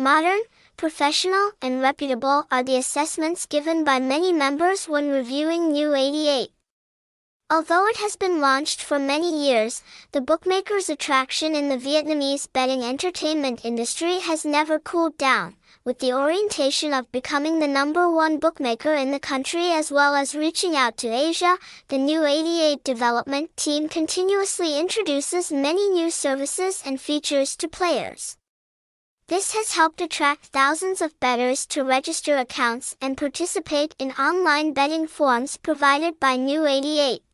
Modern, professional, and reputable are the assessments given by many members when reviewing New 88. Although it has been launched for many years, the bookmaker's attraction in the Vietnamese betting entertainment industry has never cooled down, with the orientation of becoming the #1 bookmaker in the country as well as reaching out to Asia. The New 88 development team continuously introduces many new services and features to players. This has helped attract thousands of bettors to register accounts and participate in online betting forums provided by New 88.